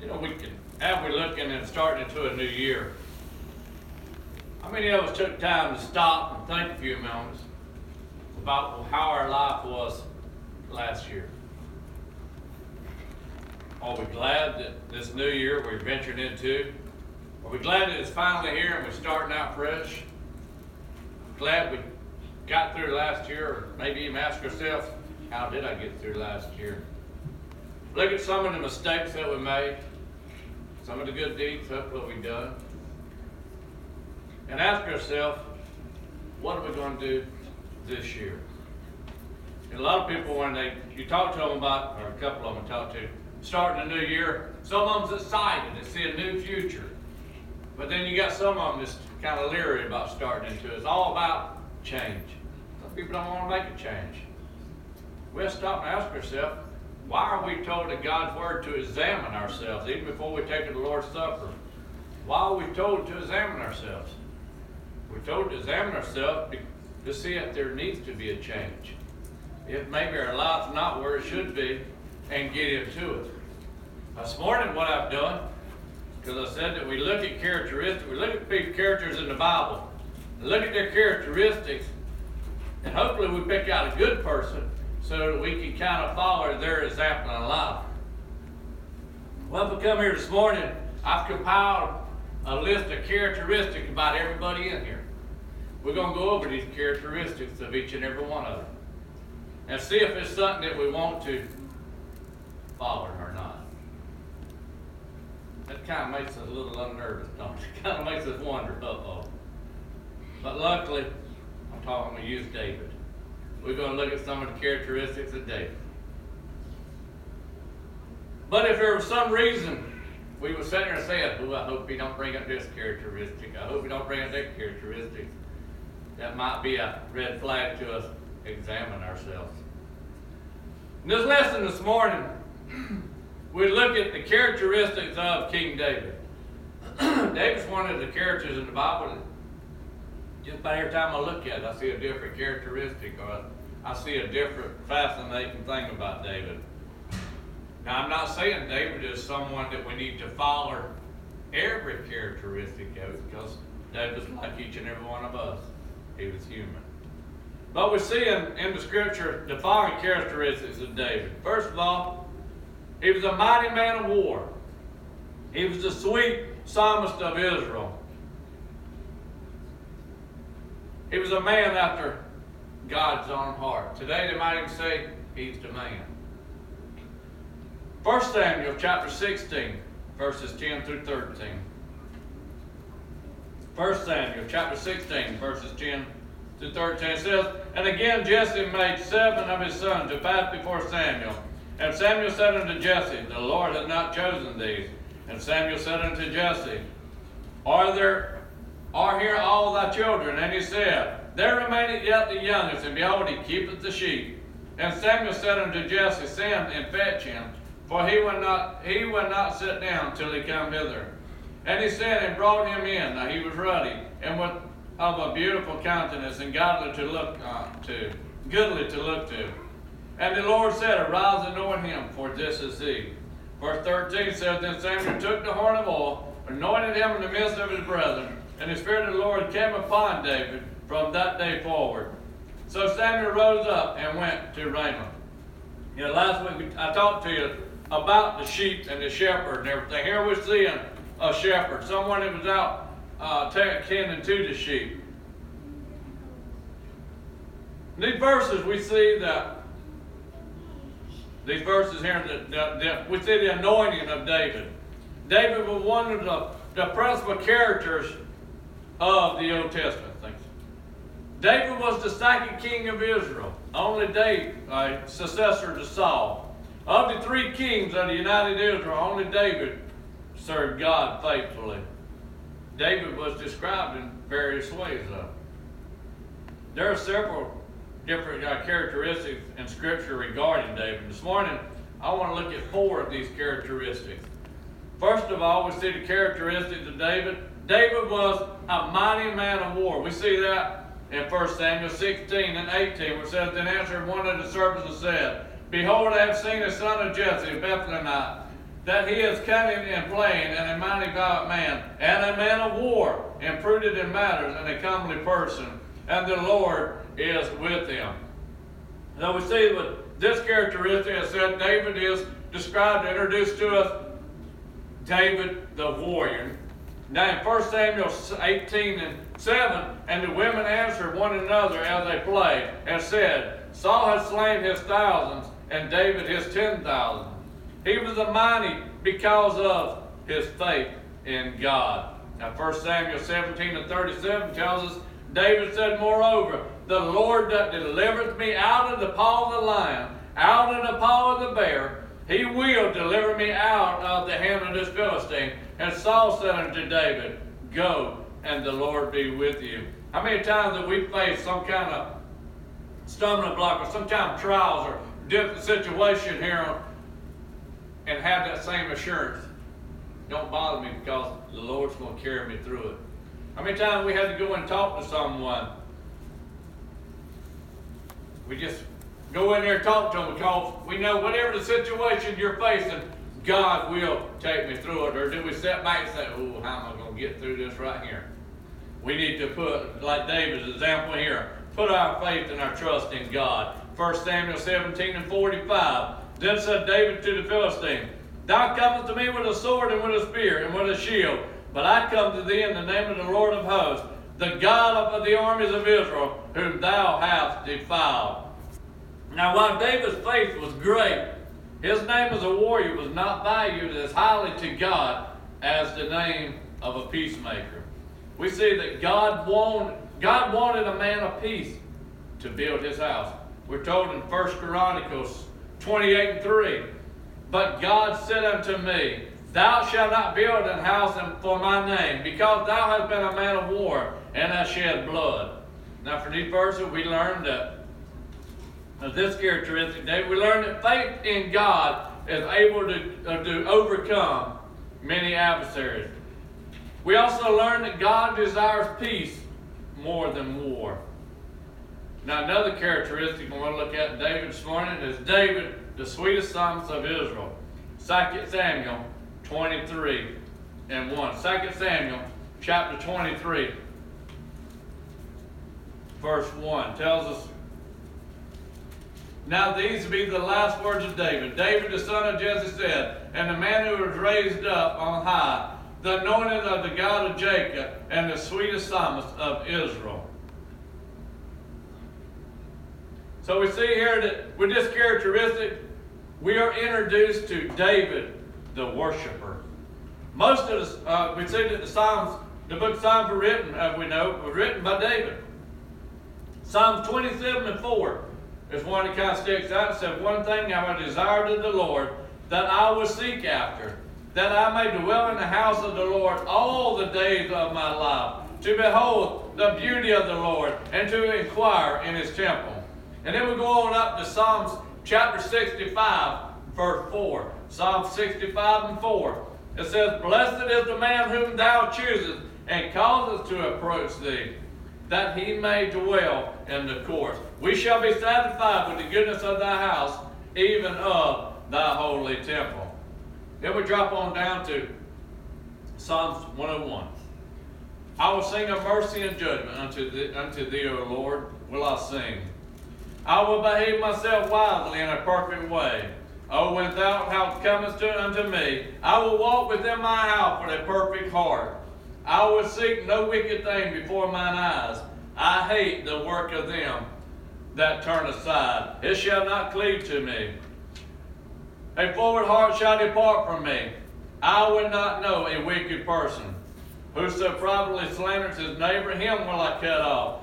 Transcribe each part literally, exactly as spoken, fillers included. You know, we can, now we're looking and starting into a new year. How many of us took time to stop and think a few moments about how our life was last year? Are we glad that this new year we're venturing into? Are we glad that it's finally here and we're starting out fresh? Glad we got through last year, or maybe even ask yourself, how did I get through last year? Look at some of the mistakes that we made, some of the good deeds that we've done, and ask yourself, what are we going to do this year? And a lot of people, when they you talk to them about, or a couple of them I talk to, starting a new year, some of them's excited, they see a new future. But then you got some of them that's kind of leery about starting into it. It's all about change. Some people don't want to make a change. We have to stop and ask ourselves, why are we told in God's Word to examine ourselves, even before we take the Lord's Supper? Why are we told to examine ourselves? We're told to examine ourselves to see if there needs to be a change. If maybe our life's not where it should be, and get into it. This morning what I've done, because I said that we look at characteristics, we look at these characters in the Bible, and look at their characteristics, and hopefully we pick out a good person so that we can kind of follow their example in life. Well, if we come here this morning, I've compiled a list of characteristics about everybody in here. We're going to go over these characteristics of each and every one of them and see if it's something that we want to follow or not. That kind of makes us a little unnerved, don't it? It kind of makes us wonder, uh-oh. But luckily, I'm talking to use David. We're going to look at some of the characteristics of David. But if there was some reason we were sitting there and saying, oh, I hope he don't bring up this characteristic, I hope he don't bring up that characteristic, that might be a red flag to us examine ourselves. In this lesson this morning, we look at the characteristics of King David. David's one of the characters in the Bible that just about every time I look at it, I see a different characteristic, or I see a different fascinating thing about David. Now, I'm not saying David is someone that we need to follow every characteristic of, because David's like each and every one of us. He was human. But we see in, in the scripture the following characteristics of David. First of all, he was a mighty man of war. He was the sweet psalmist of Israel. He was a man after God's own heart. Today they might even say he's the man. First Samuel chapter sixteen, verses ten through thirteen. First Samuel chapter sixteen, verses ten to thirteen says, and again Jesse made seven of his sons to pass before Samuel. And Samuel said unto Jesse, the Lord hath not chosen these. And Samuel said unto Jesse, Are there are here all thy children? And he said, There remaineth yet the youngest, and behold, he keepeth the sheep. And Samuel said unto Jesse, Send and fetch him, for he will not he will not sit down till he come hither. And he said, and brought him in. Now he was ruddy, and was of a beautiful countenance, and godly to look on to, goodly to look to. And the Lord said, Arise and anoint him, for this is he. Verse thirteen says, Then Samuel took the horn of oil, anointed him in the midst of his brethren, and the Spirit of the Lord came upon David from that day forward. So Samuel rose up and went to Ramah. You know, last week I talked to you about the sheep and the shepherd and everything. Here we're seeing a shepherd, someone that was out uh, tending to the sheep. In these verses we see that These verses here, the, the, the, we see the anointing of David. David was one of the, the principal characters of the Old Testament. Thanks. David was the second king of Israel, only David, uh, successor to Saul. Of the three kings of the united Israel, only David served God faithfully. David was described in various ways, though. There are several different uh, characteristics in Scripture regarding David. This morning, I want to look at four of these characteristics. First of all, we see the characteristics of David. David was a mighty man of war. We see that in First Samuel sixteen and eighteen, which says, Then answered one of the servants and said, Behold, I have seen the son of Jesse, a Bethlehemite, that he is cunning and plain, and a mighty valiant man, and a man of war, and prudent in matters, and a comely person, and the Lord is with him. Now we see that this characteristic is said David is described and introduced to us, David the warrior. Now in First Samuel eighteen and seven, and the women answered one another as they played, and said, Saul has slain his thousands, and David his ten thousands. He was a mighty because of his faith in God. Now First Samuel seventeen and thirty-seven tells us, David said, moreover, the Lord that delivereth me out of the paw of the lion, out of the paw of the bear, he will deliver me out of the hand of this Philistine. And Saul said unto David, go, and the Lord be with you. How many times have we faced some kind of stumbling block or some kind of trials or different situation here and have that same assurance? Don't bother me because the Lord's going to carry me through it. How many times we had to go and talk to someone? We just go in there and talk to them because we know whatever the situation you're facing, God will take me through it. Or do we step back and say, oh, how am I going to get through this right here? We need to put, like David's example here, put our faith and our trust in God. First Samuel seventeen and forty-five. Then said David to the Philistine, thou comest to me with a sword and with a spear and with a shield, but I come to thee in the name of the Lord of hosts, the God of the armies of Israel, whom thou hast defiled. Now while David's faith was great, his name as a warrior was not valued as highly to God as the name of a peacemaker. We see that God wanted, God wanted a man of peace to build his house. We're told in First Chronicles twenty-eight and three, but God said unto me, thou shalt not build an house for my name, because thou hast been a man of war, and hast shed blood. Now from these verses we learned that, of this characteristic, we learned that faith in God is able to, uh, to overcome many adversaries. We also learned that God desires peace more than war. Now another characteristic we want to look at in David this morning is David, the sweetest psalmist of Israel. Second Samuel twenty-three and one. Second Samuel chapter twenty-three, verse one tells us, now these be the last words of David. David the son of Jesse said, and the man who was raised up on high, the anointed of the God of Jacob, and the sweetest psalmist of Israel. So we see here that with this characteristic, we are introduced to David, the worshiper. Most of us, uh, we see that the Psalms, the book of Psalms were written, as we know, was written by David. Psalms twenty-seven and four is one that kind of sticks out. It said, one thing I would desire to the Lord, that I will seek after, that I may dwell in the house of the Lord all the days of my life, to behold the beauty of the Lord, and to inquire in his temple. And then we go on up to Psalms chapter sixty-five, verse four. Psalm sixty-five and four. It says, blessed is the man whom thou choosest, and causest to approach thee, that he may dwell in the courts. We shall be satisfied with the goodness of thy house, even of thy holy temple. Then we drop on down to Psalms one oh one. I will sing of mercy and judgment unto thee, unto thee, O Lord, will I sing. I will behave myself wisely in a perfect way. O, when thou comest unto me, I will walk within my house with a perfect heart. I will seek no wicked thing before mine eyes. I hate the work of them that turn aside. It shall not cleave to me. A forward heart shall depart from me. I will not know a wicked person. Whoso privately slanders his neighbor, him will I cut off.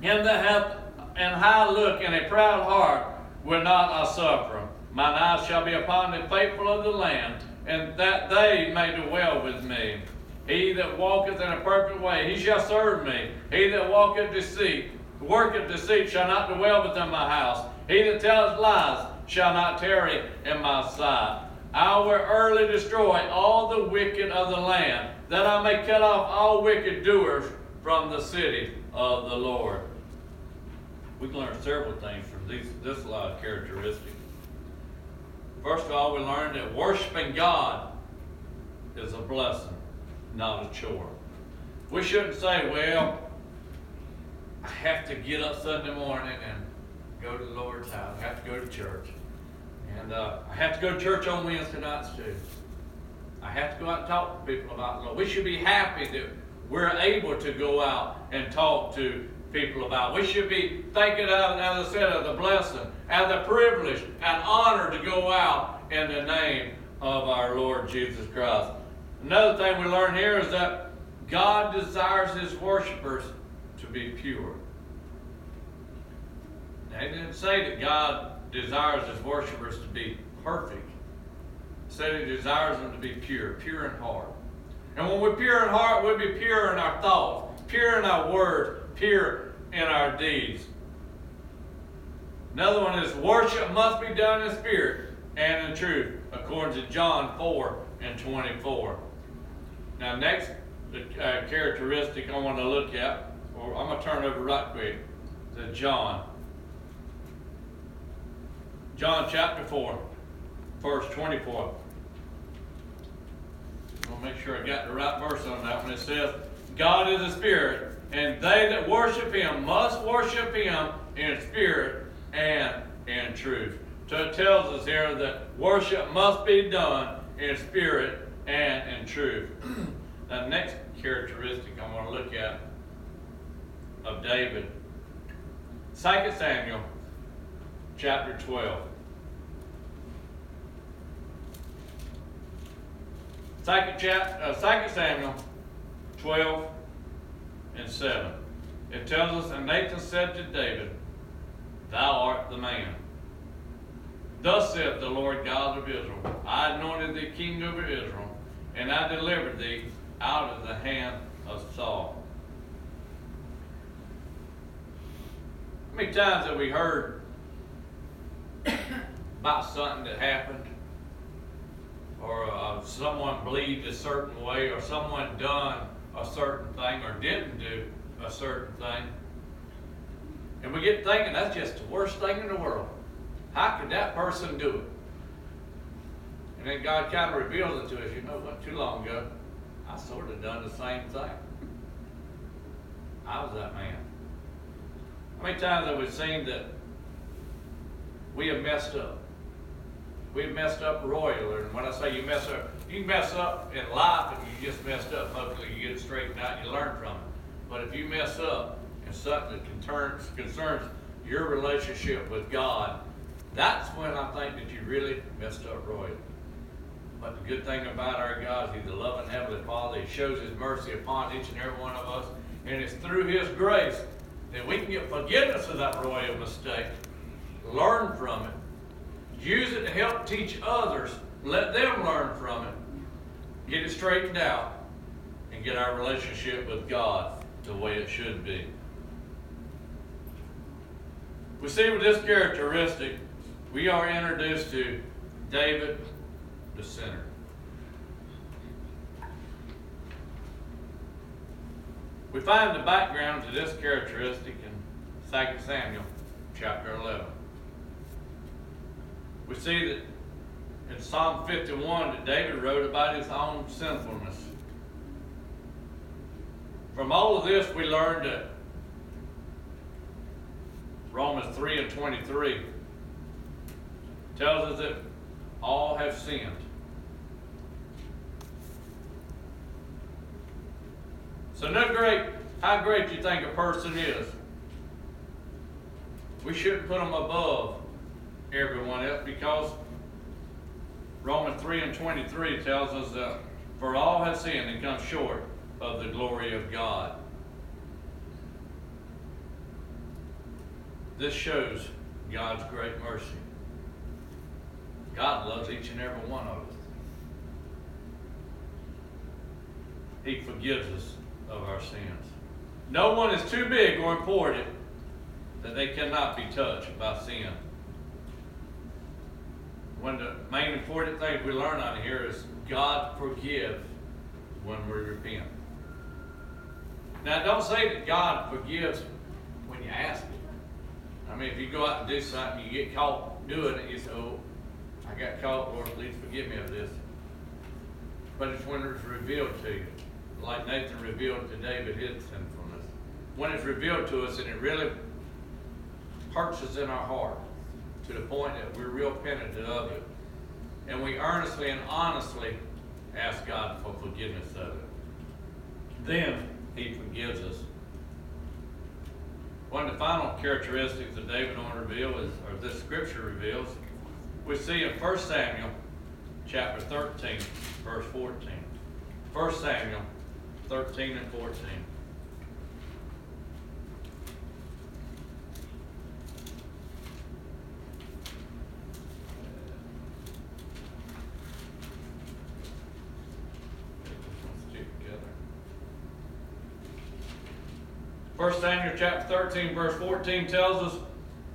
Him that hath an high look and a proud heart, will not I suffer. Mine eyes shall be upon the faithful of the land, and that they may dwell with me. He that walketh in a perfect way, he shall serve me. He that walketh deceit, worketh deceit, shall not dwell within my house. He that telleth lies shall not tarry in my sight. I will early destroy all the wicked of the land, that I may cut off all wicked doers from the city of the Lord. We can learn several things from these, this lot of characteristics. First of all, we learned that worshiping God is a blessing, not a chore. We shouldn't say, well, I have to get up Sunday morning and go to the Lord's house. I have to go to church. And uh, I have to go to church on Wednesday nights too. I have to go out and talk to people about the Lord. We should be happy that we're able to go out and talk to people about. We should be thinking of, as I said, of the blessing and the privilege and honor to go out in the name of our Lord Jesus Christ. Another thing we learn here is that God desires His worshipers to be pure. Now, He didn't say that God desires His worshipers to be perfect. He said He desires them to be pure, pure in heart. And when we're pure in heart, we'll be pure in our thoughts, pure in our words, pure in our deeds. Another one is worship must be done in spirit and in truth, according to John four and twenty-four. Now, next the uh, characteristic I want to look at, or I'm going to turn over right quick to John. John chapter four, verse twenty-four. I'm going to make sure I got the right verse on that one. It says, God is a spirit, and they that worship Him must worship Him in spirit and in truth. So it tells us here that worship must be done in spirit and in truth. The next characteristic I'm going to look at of David, Second Samuel chapter twelve. Second Samuel twelve and seven. It tells us, and Nathan said to David, Thou art the man. Thus saith the Lord God of Israel, I anointed thee king over Israel, and I delivered thee out of the hand of Saul. How many times have we heard about something that happened, or uh, someone believed a certain way, or someone done a certain thing, or didn't do a certain thing? And we get thinking, that's just the worst thing in the world. How could that person do it? And then God kind of reveals it to us, you know what, too long ago, I sort of done the same thing. I was that man. How many times have we seen that we have messed up? We've messed up royally. And when I say you mess up, you mess up in life and you just messed up. Hopefully you get it straightened out and you learn from it. But if you mess up in something that concerns, concerns your relationship with God, that's when I think that you really messed up royally. But the good thing about our God is He's a loving Heavenly Father. He shows His mercy upon each and every one of us. And it's through His grace that we can get forgiveness of that royal mistake, learn from it, use it to help teach others, let them learn from it, get it straightened out, and get our relationship with God the way it should be. We see with this characteristic, we are introduced to David the sinner. We find the background to this characteristic in Second Samuel chapter eleven. We see that in Psalm fifty-one that David wrote about his own sinfulness. From all of this, we learned that Romans three and twenty-three tells us that all have sinned. So no great, how great you think a person is, we shouldn't put them above everyone else, because Romans three and twenty-three tells us that for all have sinned and come short of the glory of God. This shows God's great mercy. God loves each and every one of us. He forgives us of our sins. No one is too big or important that they cannot be touched by sin. One of the main important things we learn out of here is God forgives when we repent. Now, don't say that God forgives when you ask Him. I mean, if you go out and do something, you get caught doing it, you say, oh, I got caught, Lord, please forgive me of this. But it's when it's revealed to you, like Nathan revealed to David his sinfulness. When it's revealed to us and it really perches in our heart to the point that we're real penitent of it, and we earnestly and honestly ask God for forgiveness of it, then he forgives us. One of the final characteristics that David on reveal is, or this scripture reveals, we see in First Samuel chapter thirteen, verse fourteen. First Samuel thirteen and fourteen. First Samuel chapter thirteen, verse fourteen tells us,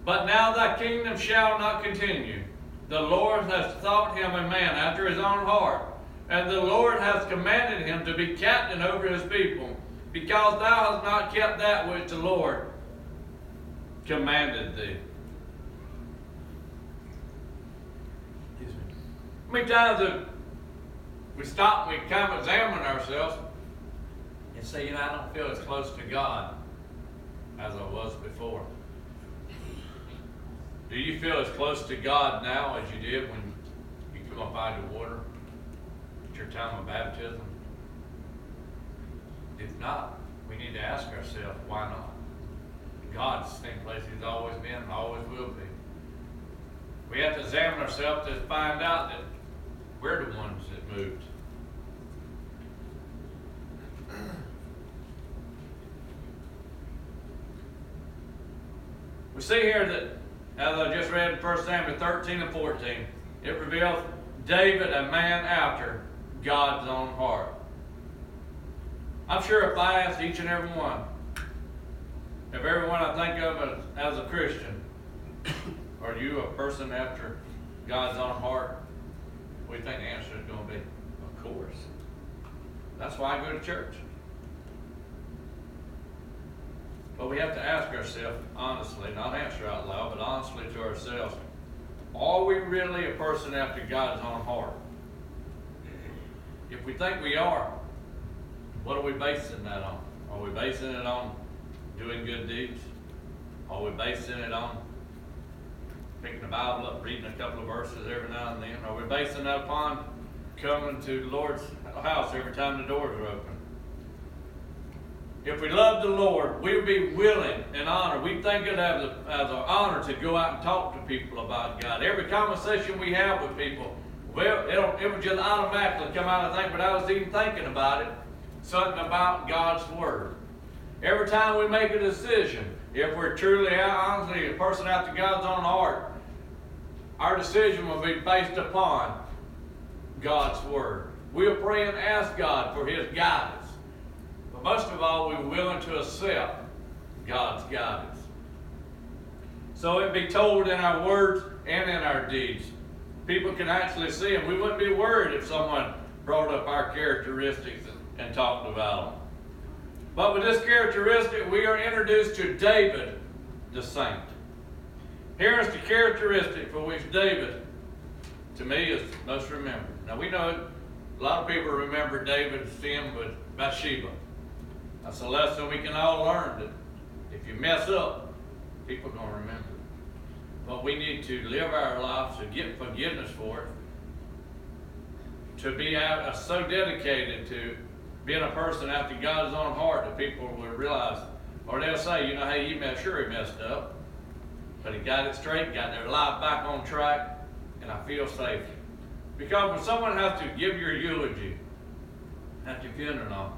"But now thy kingdom shall not continue. The Lord hath thought him a man after his own heart, and the Lord hath commanded him to be captain over his people, because thou hast not kept that which the Lord commanded thee." Excuse me. How many times have we stopped and we kind of examine ourselves and say, you know, I don't feel as close to God as I was before. Do you feel as close to God now as you did when you come up out of the water at your time of baptism? If not, we need to ask ourselves, why not? God's the same place he's always been and always will be. We have to examine ourselves to find out that we're the ones that moved. We see here that, as I just read in First Samuel thirteen and fourteen, it reveals David a man after God's own heart. I'm sure if I asked each and every one, if everyone I think of as, as a Christian, are you a person after God's own heart? We think the answer is going to be, of course. That's why I go to church. But we have to ask ourselves honestly, not answer out loud, but honestly to ourselves, are we really a person after God's own heart? If we think we are, what are we basing that on? Are we basing it on doing good deeds? Are we basing it on picking the Bible up, reading a couple of verses every now and then? Are we basing that upon coming to the Lord's house every time the doors are open? If we love the Lord, we'll be willing and honored. We think it as, a, as an honor to go out and talk to people about God. Every conversation we have with people, well, it'll, it would just automatically come out of think, but I was even thinking about it, something about God's Word. Every time we make a decision, if we're truly, honestly, a person after God's own heart, our decision will be based upon God's Word. We'll pray and ask God for His guidance. Most of all, we're willing to accept God's guidance. So it be told in our words and in our deeds. People can actually see them. We wouldn't be worried if someone brought up our characteristics and, and talked about them. But with this characteristic, we are introduced to David the saint. Here is the characteristic for which David, to me, is most remembered. Now we know a lot of people remember David's sin with Bathsheba. That's a lesson we can all learn, that if you mess up, people are going to remember it. But we need to live our lives to get forgiveness for it, to be out, so dedicated to being a person after God's own heart that people will realize, or they'll say, you know, hey, you messed, sure he messed up, but he got it straight, got their life back on track, and I feel safe. Because when someone has to give your eulogy at your funeral,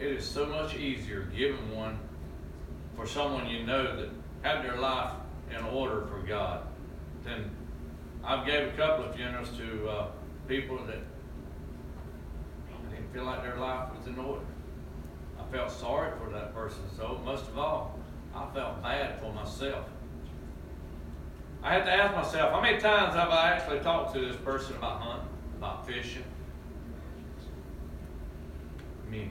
it is so much easier giving one for someone you know that had their life in order for God. Then I've gave a couple of funerals to uh, people that I didn't feel like their life was in order. I felt sorry for that person. So most of all, I felt bad for myself. I had to ask myself, how many times have I actually talked to this person about hunting, about fishing? Me.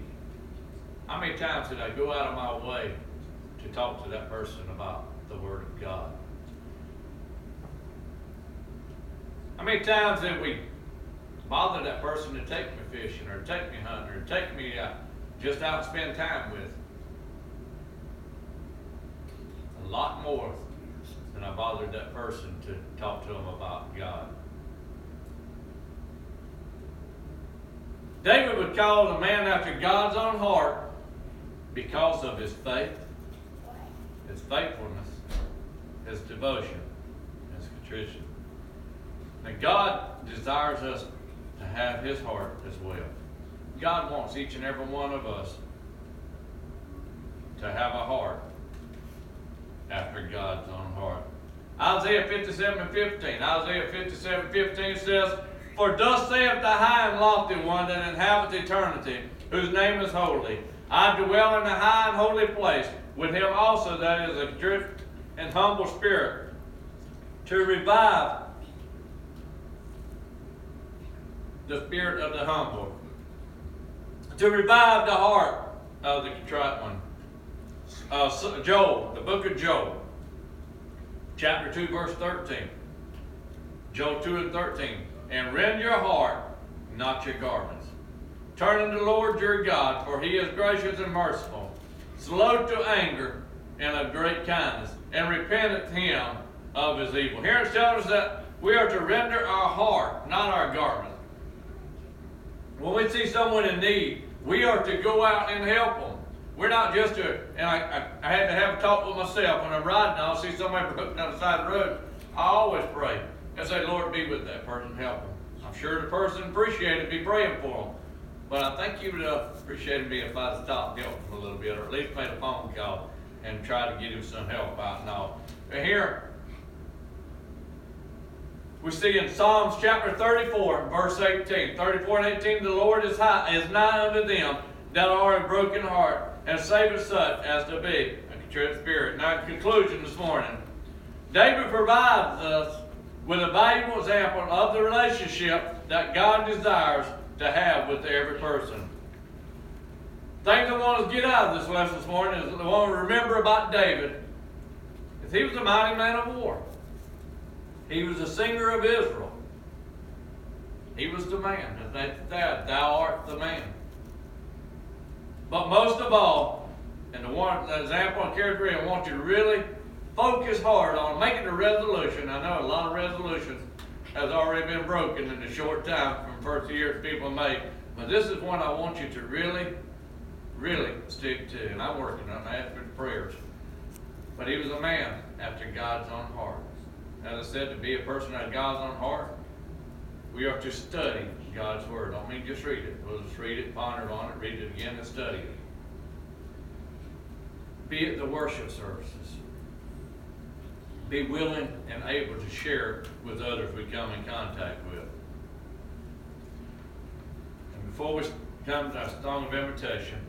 How many times did I go out of my way to talk to that person about the Word of God? How many times have we bothered that person to take me fishing or take me hunting or take me uh, just out and spend time with? A lot more than I bothered that person to talk to them about God. David was called a man after God's own heart because of his faith, his faithfulness, his devotion, his contrition. And God desires us to have his heart as well. God wants each and every one of us to have a heart after God's own heart. Isaiah fifty-seven and fifteen. Isaiah fifty-seven fifteen says, "For thus saith the high and lofty one that inhabits eternity, whose name is holy. I dwell in a high and holy place, with him also that is adrift and humble spirit, to revive the spirit of the humble, to revive the heart of the contrite one." Uh, Joel, the book of Joel, chapter two, verse thirteen. Joel two and thirteen. "And rend your heart, not your garments. Turn unto the Lord your God, for he is gracious and merciful, slow to anger, and of great kindness, and repenteth him of his evil." Here it tells us that we are to render our heart, not our garments. When we see someone in need, we are to go out and help them. We're not just to, and I, I, I had to have a talk with myself. When I'm riding, I'll see somebody broken down the side of the road. I always pray and say, "Lord, be with that person, help them." I'm sure the person appreciated me praying for them, but I think you would have appreciated me if I stopped helping him a little bit, or at least made a phone call and tried to get him some help out and all. And here, we see in Psalms chapter thirty-four, verse eighteen, thirty-four and eighteen, "The Lord is high, is nigh unto them that are a broken heart, and saveth such as to be a contrite spirit." Now, in conclusion this morning, David provides us with a valuable example of the relationship that God desires to have with every person. The thing I want to get out of this lesson this morning is that I want to remember about David is he was a mighty man of war. He was a singer of Israel. He was the man. Thou art the man. But most of all, and the one the example I carried through, I want you to really focus hard on making a resolution. I know a lot of resolutions has already been broken in a short time from first years people made, but this is one I want you to really, really stick to. And I'm working on that through prayers. But he was a man after God's own heart. As I said, to be a person after God's own heart, we are to study God's word. I don't mean just read it. We'll just read it, ponder on it, read it again, and study it. Be at the worship services. Be willing and able to share with others we come in contact with. And before we come to our song of invitation,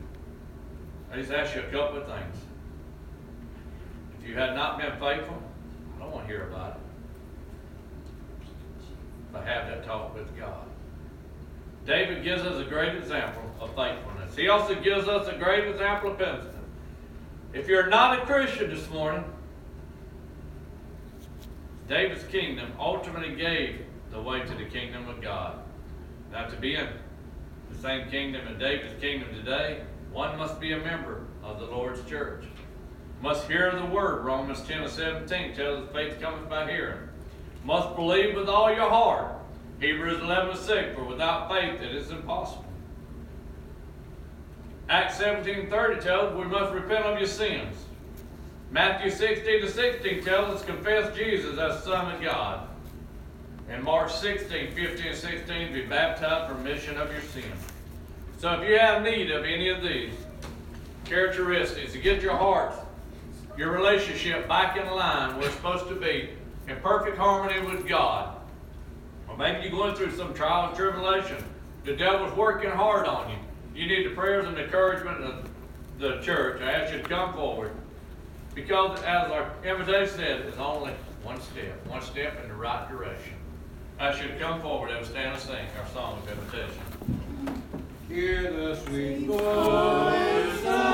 I just ask you a couple of things. If you had not been faithful, I don't want to hear about it. But have that talk with God. David gives us a great example of faithfulness. He also gives us a great example of penitence. If you're not a Christian this morning, David's kingdom ultimately gave the way to the kingdom of God. Now, to be in the same kingdom as David's kingdom today, one must be a member of the Lord's church. Must hear the word. Romans ten and seventeen tells us faith cometh by hearing. Must believe with all your heart. Hebrews eleven and six, for without faith it is impossible. Acts seventeen and thirty tells us we must repent of your sins. Matthew sixteen and sixteen tells us, confess Jesus as Son of God. And Mark sixteen, fifteen and sixteen, be baptized for remission of your sins. So if you have need of any of these characteristics to get your heart, your relationship back in line where it's supposed to be, in perfect harmony with God, or maybe you're going through some trial and tribulation, the devil's working hard on you, you need the prayers and encouragement of the church. I ask you to come forward. Because, as our invitation said, it's only one step, one step in the right direction. I should come forward and stand and sing our song of invitation. Hear the sweet voice.